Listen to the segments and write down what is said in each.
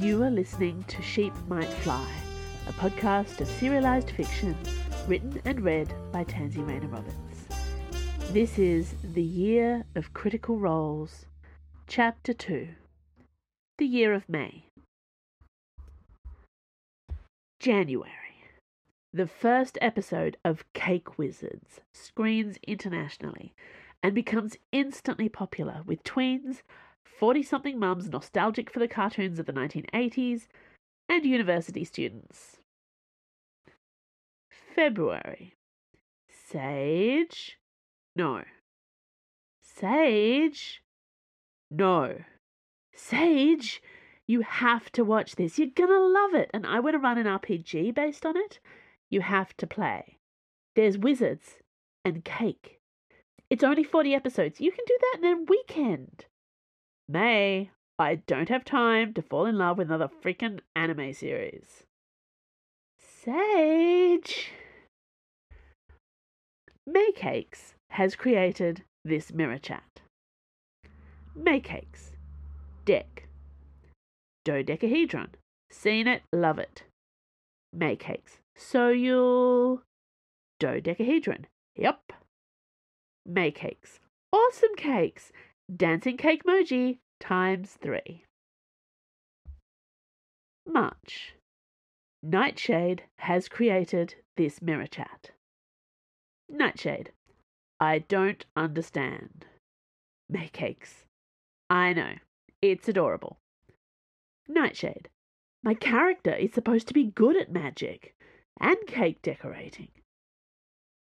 You are listening to Sheep Might Fly, a podcast of serialized fiction written and read by Tansy Rayner Roberts. This is The Year of Critical Roles, Chapter 2, The Year of May. January. The first episode of Cake Wizards screens internationally and becomes instantly popular with tweens, 40-something mums nostalgic for the cartoons of the 1980s, and university students. February. Sage? No. Sage? No. Sage? You have to watch this. You're gonna love it. And I want to run an RPG based on it. You have to play. There's wizards and cake. It's only 40 episodes. You can do that in a weekend. May, I don't have time to fall in love with another freaking anime series. Sage! May Cakes has created this mirror chat. May Cakes. Deck. Dodecahedron. Seen it, love it. May Cakes. So you'll... Dodecahedron. Yep. May Cakes. Awesome cakes! Dancing cake emoji ×3. March. Nightshade has created this mirror chat. Nightshade. I don't understand. May Cakes. I know. It's adorable. Nightshade. My character is supposed to be good at magic and cake decorating.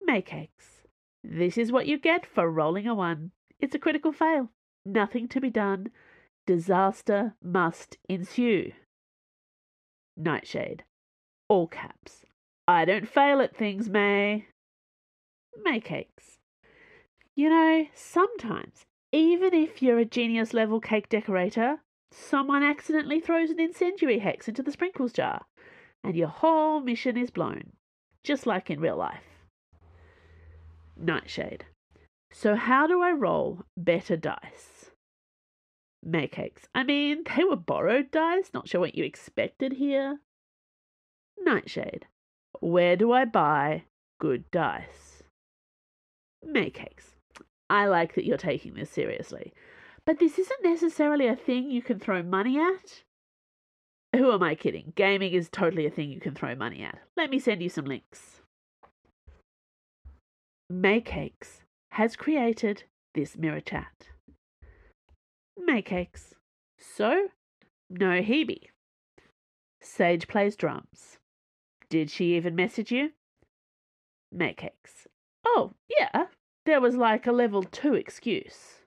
May Cakes. This is what you get for rolling a 1. It's a critical fail. Nothing to be done. Disaster must ensue. Nightshade. All caps. I don't fail at things, May. May Cakes. You know, sometimes, even if you're a genius level cake decorator, someone accidentally throws an incendiary hex into the sprinkles jar and your whole mission is blown. Just like in real life. Nightshade. So how do I roll better dice? May Cakes. I mean, they were borrowed dice. Not sure what you expected here. Nightshade. Where do I buy good dice? May Cakes. I like that you're taking this seriously. But this isn't necessarily a thing you can throw money at. Who am I kidding? Gaming is totally a thing you can throw money at. Let me send you some links. May Cakes has created this mirror chat. May Cakes. So, no Hebe. Sage plays drums. Did she even message you? May Cakes. Oh, yeah. There was like a level 2 excuse.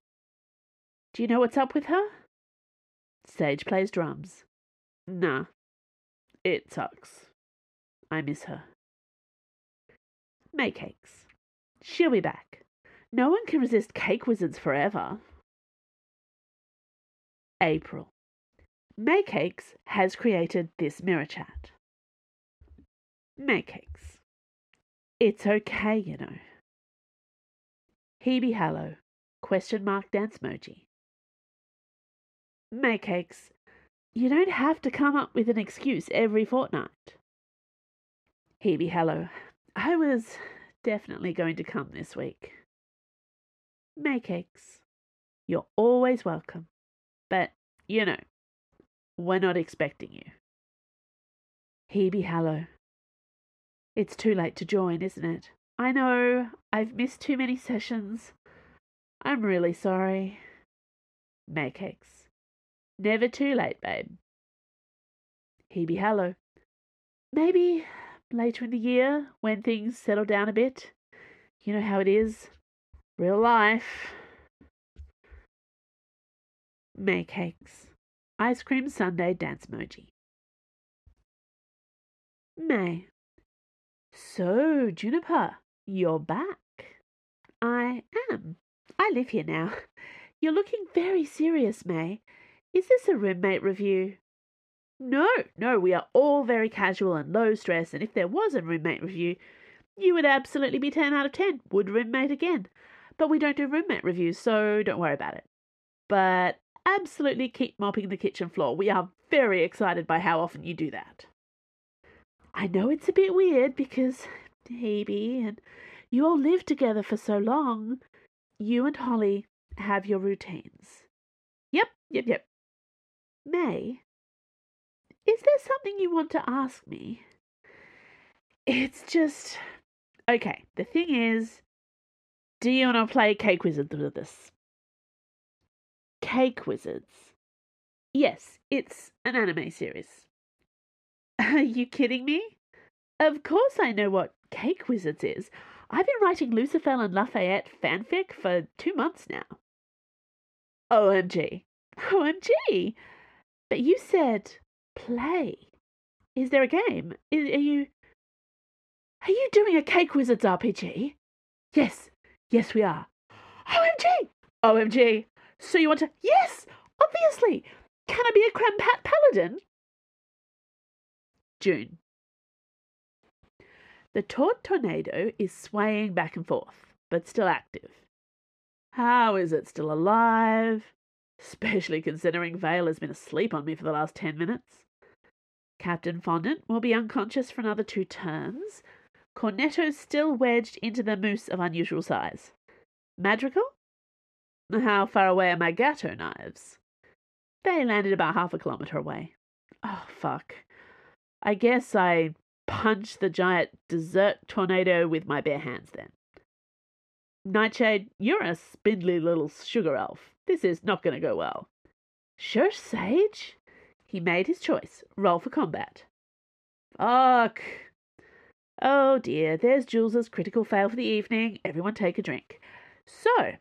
Do you know what's up with her? Sage plays drums. Nah. It sucks. I miss her. May Cakes. She'll be back. No one can resist Cake Wizards forever. April. May Cakes has created this mirror chat. May Cakes. It's okay, you know. Hebe Hallow. ? Dance emoji. May Cakes. You don't have to come up with an excuse every fortnight. Hebe Hallow. I was definitely going to come this week. May Cakes. You're always welcome. But, you know, we're not expecting you. Hebe Hallow. It's too late to join, isn't it? I know, I've missed too many sessions. I'm really sorry. May Cakes. Never too late, babe. Hebe Hallow. Maybe later in the year, when things settle down a bit. You know how it is. Real life. May Cakes. Ice cream sundae dance emoji. May. So, Juniper, you're back. I am. I live here now. You're looking very serious, May. Is this a roommate review? No, we are all very casual and low stress, and if there was a roommate review, you would absolutely be 10 out of 10. Would roommate again. But we don't do roommate reviews, so don't worry about it. But absolutely keep mopping the kitchen floor. We are very excited by how often you do that. I know it's a bit weird because Hebe and you all live together for so long. You and Holly have your routines. Yep. May, is there something you want to ask me? It's just... Okay, the thing is, do you want to play Cake Wizards with this? Cake Wizards? Yes, it's an anime series. Are you kidding me? Of course I know what Cake Wizards is. I've been writing Lucifel and Lafayette fanfic for 2 months now. OMG. OMG! But you said play. Is there a game? Are you doing a Cake Wizards RPG? Yes we are. OMG! So you want to... Yes! Obviously! Can I be a Crampat Paladin? June. The taut tornado is swaying back and forth, but still active. How is it still alive? Especially considering Vale has been asleep on me for the last 10 minutes. Captain Fondant will be unconscious for another 2 turns. Cornetto's still wedged into the mousse of unusual size. Madrigal? How far away are my Gatto knives? They landed about half a kilometre away. Oh, fuck. I guess I punched the giant dessert tornado with my bare hands then. Nightshade, you're a spindly little sugar elf. This is not going to go well. Sure, Sage. He made his choice. Roll for combat. Fuck. Oh dear, there's Jules's critical fail for the evening. Everyone take a drink. So,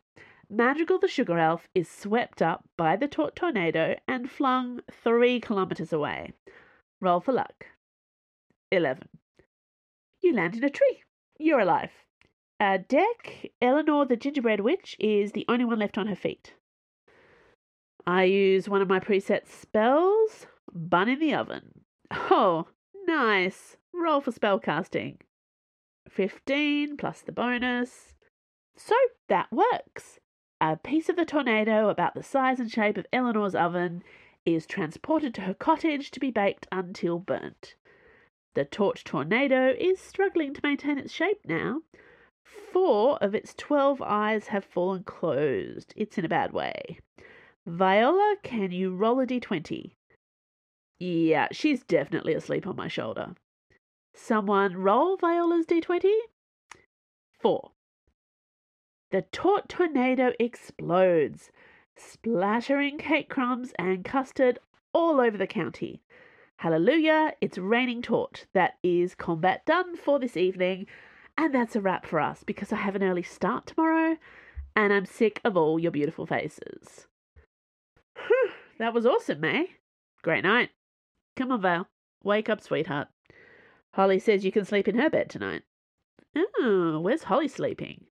Madrigal the sugar elf is swept up by the taut tornado and flung 3 kilometres away. Roll for luck. 11. You land in a tree. You're alive. Deck, Eleanor the gingerbread witch is the only one left on her feet. I use one of my preset spells, Bun in the Oven. Oh, nice. Roll for spellcasting. 15 plus the bonus. So that works. A piece of the tornado about the size and shape of Eleanor's oven is transported to her cottage to be baked until burnt. The torch tornado is struggling to maintain its shape now. 4 of its 12 eyes have fallen closed. It's in a bad way. Viola, can you roll a d20? Yeah, she's definitely asleep on my shoulder. Someone roll Viola's d20? 4. The taut tornado explodes, splattering cake crumbs and custard all over the county. Hallelujah, it's raining taut. That is combat done for this evening, and that's a wrap for us because I have an early start tomorrow and I'm sick of all your beautiful faces. Whew, that was awesome, May. Great night. Come on, Vale. Wake up, sweetheart. Holly says you can sleep in her bed tonight. Oh, where's Holly sleeping?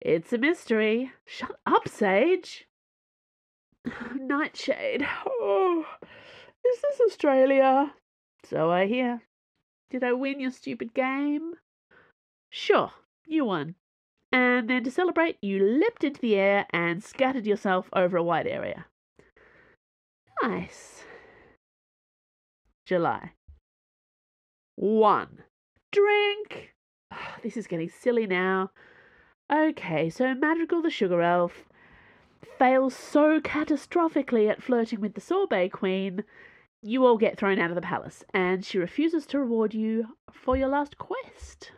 It's a mystery. Shut up, Sage. Nightshade. Oh, is this Australia? So I hear. Did I win your stupid game? Sure, you won. And then to celebrate, you leapt into the air and scattered yourself over a wide area. Nice. July. 1. Drink! Oh, this is getting silly now. Okay, so Madrigal the sugar elf fails so catastrophically at flirting with the sorbet queen, you all get thrown out of the palace, and she refuses to reward you for your last quest.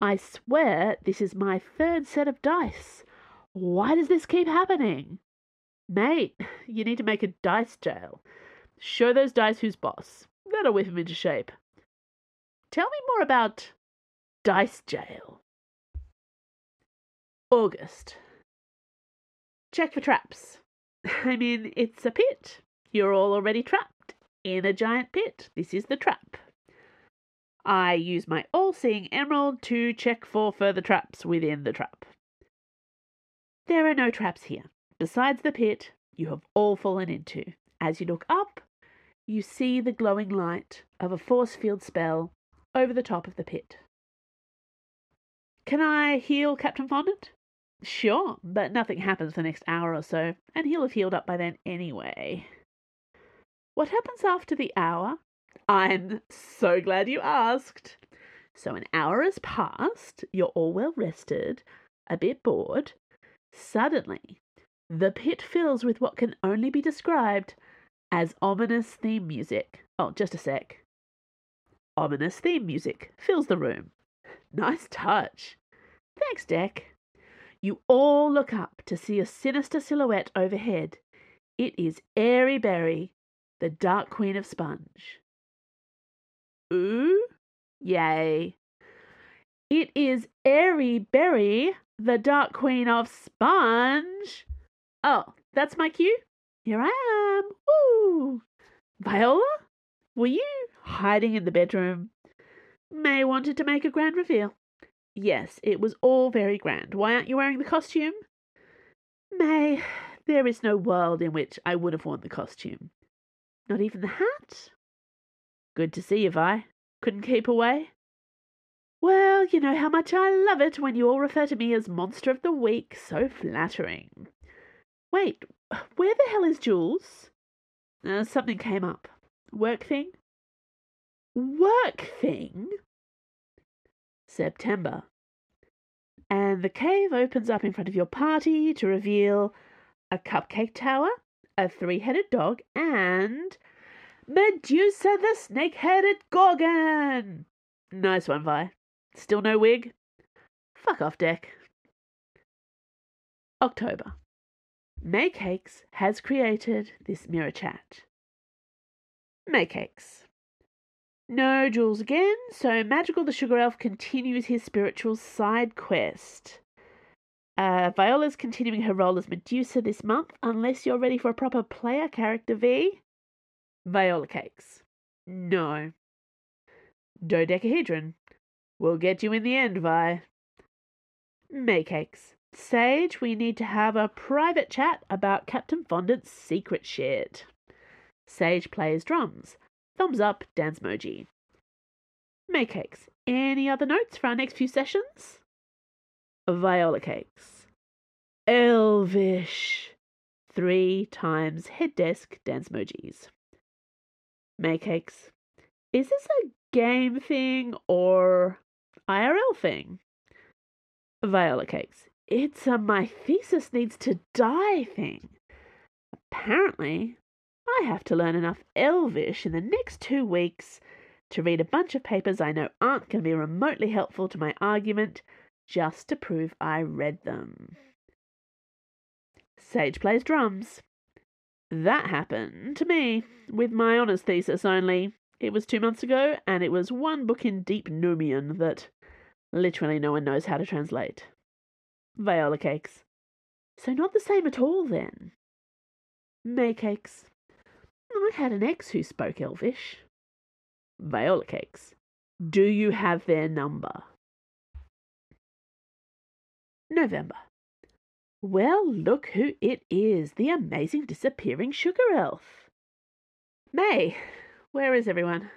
I swear this is my 3rd set of dice. Why does this keep happening? Mate, you need to make a dice jail. Show those dice who's boss. That'll whip him into shape. Tell me more about dice jail. August. Check for traps. I mean, it's a pit. You're all already trapped in a giant pit. This is the trap. I use my all-seeing emerald to check for further traps within the trap. There are no traps here. Besides the pit, you have all fallen into. As you look up, you see the glowing light of a force field spell over the top of the pit. Can I heal Captain Fondant? Sure, but nothing happens the next hour or so, and he'll have healed up by then anyway. What happens after the hour? I'm so glad you asked. So an hour has passed, you're all well rested, a bit bored. Suddenly, the pit fills with what can only be described as ominous theme music. Oh, just a sec. Ominous theme music fills the room. Nice touch. Thanks, Deck. You all look up to see a sinister silhouette overhead. It is Airy Berry, the Dark Queen of Sponge. Ooh? Yay. It is Airy Berry, the Dark Queen of Sponge. Oh, that's my cue. Here I am. Woo! Viola, were you hiding in the bedroom? May wanted to make a grand reveal. Yes, it was all very grand. Why aren't you wearing the costume? May, there is no world in which I would have worn the costume. Not even the hat? Good to see you, Vi. Couldn't keep away? Well, you know how much I love it when you all refer to me as Monster of the Week. So flattering. Wait, where the hell is Jules? Something came up. Work thing? Work thing? September. And the cave opens up in front of your party to reveal a cupcake tower, a three-headed dog, and Medusa the snake-headed Gorgon! Nice one, Vi. Still no wig? Fuck off, Deck. October. Maycakes has created this mirror chat. Maycakes. No Jules again, so Magical the Sugar Elf continues his spiritual side quest. Viola's continuing her role as Medusa this month, unless you're ready for a proper player character, V. Viola Cakes. No. Dodecahedron. We'll get you in the end, Vi. Maycakes. Sage, we need to have a private chat about Captain Fondant's secret shit. Sage plays drums. Thumbs up, dance emoji. Maycakes. Any other notes for our next few sessions? Viola Cakes. Elvish. 3 times head desk, dance emojis. Maycakes. Is this a game thing or IRL thing? Viola Cakes. It's a my thesis needs to die thing. Apparently, I have to learn enough Elvish in the next 2 weeks to read a bunch of papers I know aren't going to be remotely helpful to my argument just to prove I read them. Sage plays drums. That happened to me with my honours thesis only. It was 2 months ago, and it was one book in Deep Numian that literally no one knows how to translate. Viola Cakes. So not the same at all, then. Maycakes. I had an ex who spoke Elvish. Viola Cakes. Do you have their number? November. Well, look who it is. The amazing disappearing sugar elf. May, where is everyone?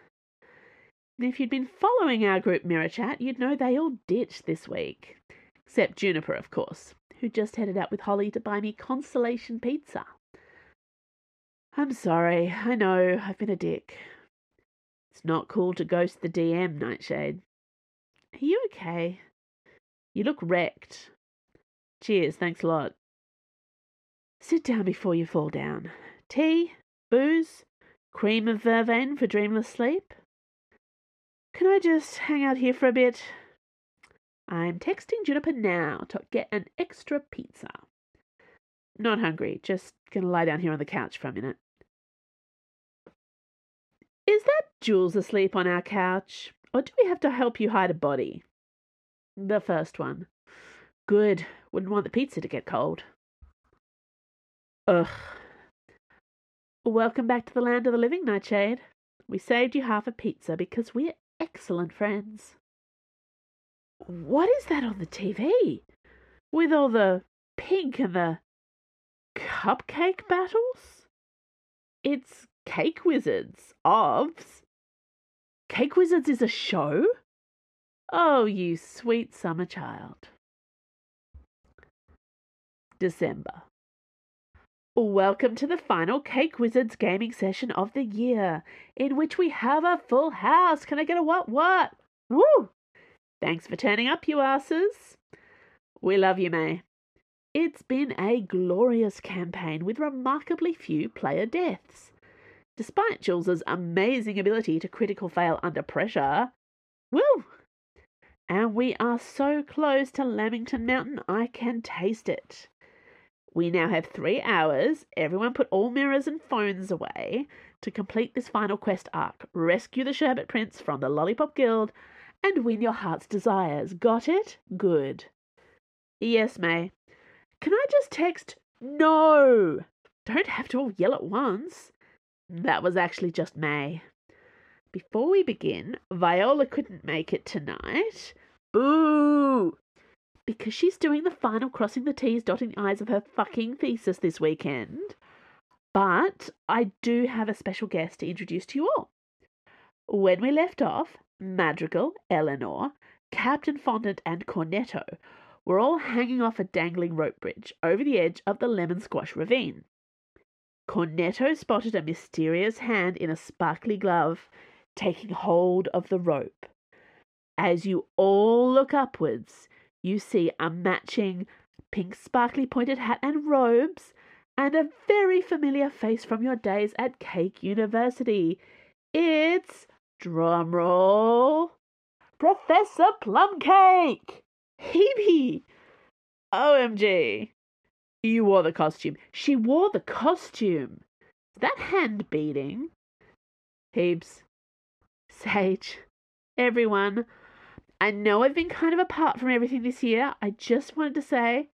If you'd been following our group mirror chat, you'd know they all ditched this week. Except Juniper, of course, who just headed out with Holly to buy me consolation pizza. I'm sorry, I know, I've been a dick. It's not cool to ghost the DM, Nightshade. Are you okay? You look wrecked. Cheers, thanks a lot. Sit down before you fall down. Tea, booze, cream of vervain for dreamless sleep. Can I just hang out here for a bit? I'm texting Juniper now to get an extra pizza. Not hungry, just gonna lie down here on the couch for a minute. Is that Jules asleep on our couch? Or do we have to help you hide a body? The first one. Good, wouldn't want the pizza to get cold. Ugh. Welcome back to the land of the living, Nightshade. We saved you half a pizza because we're excellent friends. What is that on the TV? With all the pink and the cupcake battles? It's Cake Wizards, OVS. Cake Wizards is a show? Oh, you sweet summer child. December. Welcome to the final Cake Wizards gaming session of the year, in which we have a full house. Can I get a what? Woo! Thanks for turning up, you asses. We love you, May. It's been a glorious campaign with remarkably few player deaths. Despite Jules's amazing ability to critical fail under pressure. Woo! And we are so close to Lamington Mountain, I can taste it. We now have 3 hours. Everyone put all mirrors and phones away to complete this final quest arc. Rescue the Sherbet Prince from the Lollipop Guild and win your heart's desires. Got it? Good. Yes, May. Can I just text no? Don't have to all yell at once. That was actually just May. Before we begin, Viola couldn't make it tonight. Boo! Because she's doing the final crossing the T's, dotting the I's of her fucking thesis this weekend. But I do have a special guest to introduce to you all. When we left off, Madrigal, Eleanor, Captain Fondant and Cornetto were all hanging off a dangling rope bridge over the edge of the Lemon Squash Ravine. Cornetto spotted a mysterious hand in a sparkly glove taking hold of the rope. As you all look upwards, you see a matching pink sparkly pointed hat and robes and a very familiar face from your days at Cake University. It's, drumroll, Professor Plumcake! Hebe! OMG! You wore the costume. She wore the costume. That hand beating. Heaps. Sage. Everyone. I know I've been kind of apart from everything this year. I just wanted to say,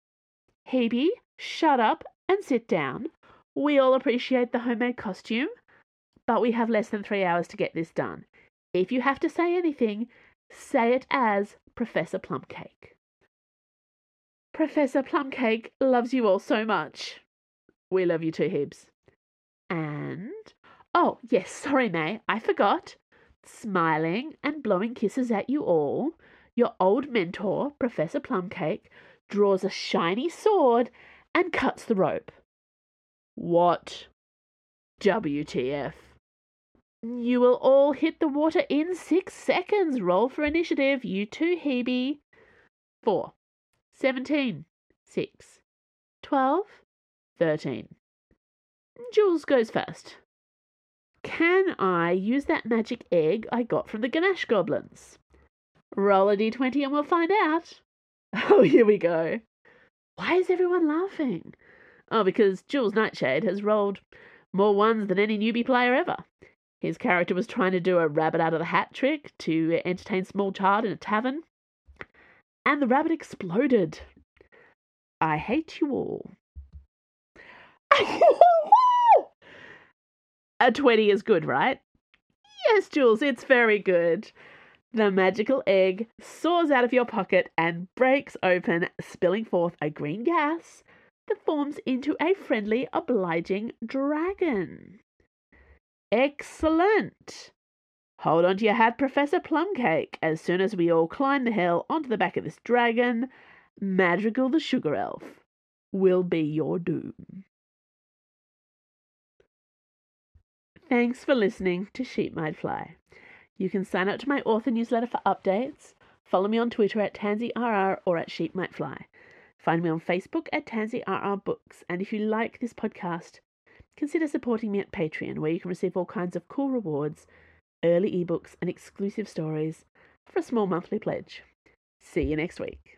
Hebe, shut up and sit down. We all appreciate the homemade costume, but we have less than 3 hours to get this done. If you have to say anything, say it as Professor Plumcake. Professor Plumcake loves you all so much. We love you too, Hibbs. And, oh, yes, sorry, May, I forgot. Smiling and blowing kisses at you all, your old mentor, Professor Plumcake, draws a shiny sword and cuts the rope. What? WTF. You will all hit the water in 6 seconds. Roll for initiative. You too, Hebe. 4. 17, 6, 12, 13. Jules goes first. Can I use that magic egg I got from the Ganache Goblins? Roll a d20 and we'll find out. Oh, here we go. Why is everyone laughing? Oh, because Jules Nightshade has rolled more ones than any newbie player ever. His character was trying to do a rabbit out of the hat trick to entertain small child in a tavern. And the rabbit exploded. I hate you all. A 20 is good, right? Yes, Jules, it's very good. The magical egg soars out of your pocket and breaks open, spilling forth a green gas that forms into a friendly, obliging dragon. Excellent. Hold on to your hat, Professor Plumcake. As soon as we all climb the hill onto the back of this dragon, Madrigal the Sugar Elf will be your doom. Thanks for listening to Sheep Might Fly. You can sign up to my author newsletter for updates. Follow me on Twitter at TansyRR or at Sheep Might Fly. Find me on Facebook at TansyRR Books. And if you like this podcast, consider supporting me at Patreon, where you can receive all kinds of cool rewards, early ebooks and exclusive stories for a small monthly pledge. See you next week.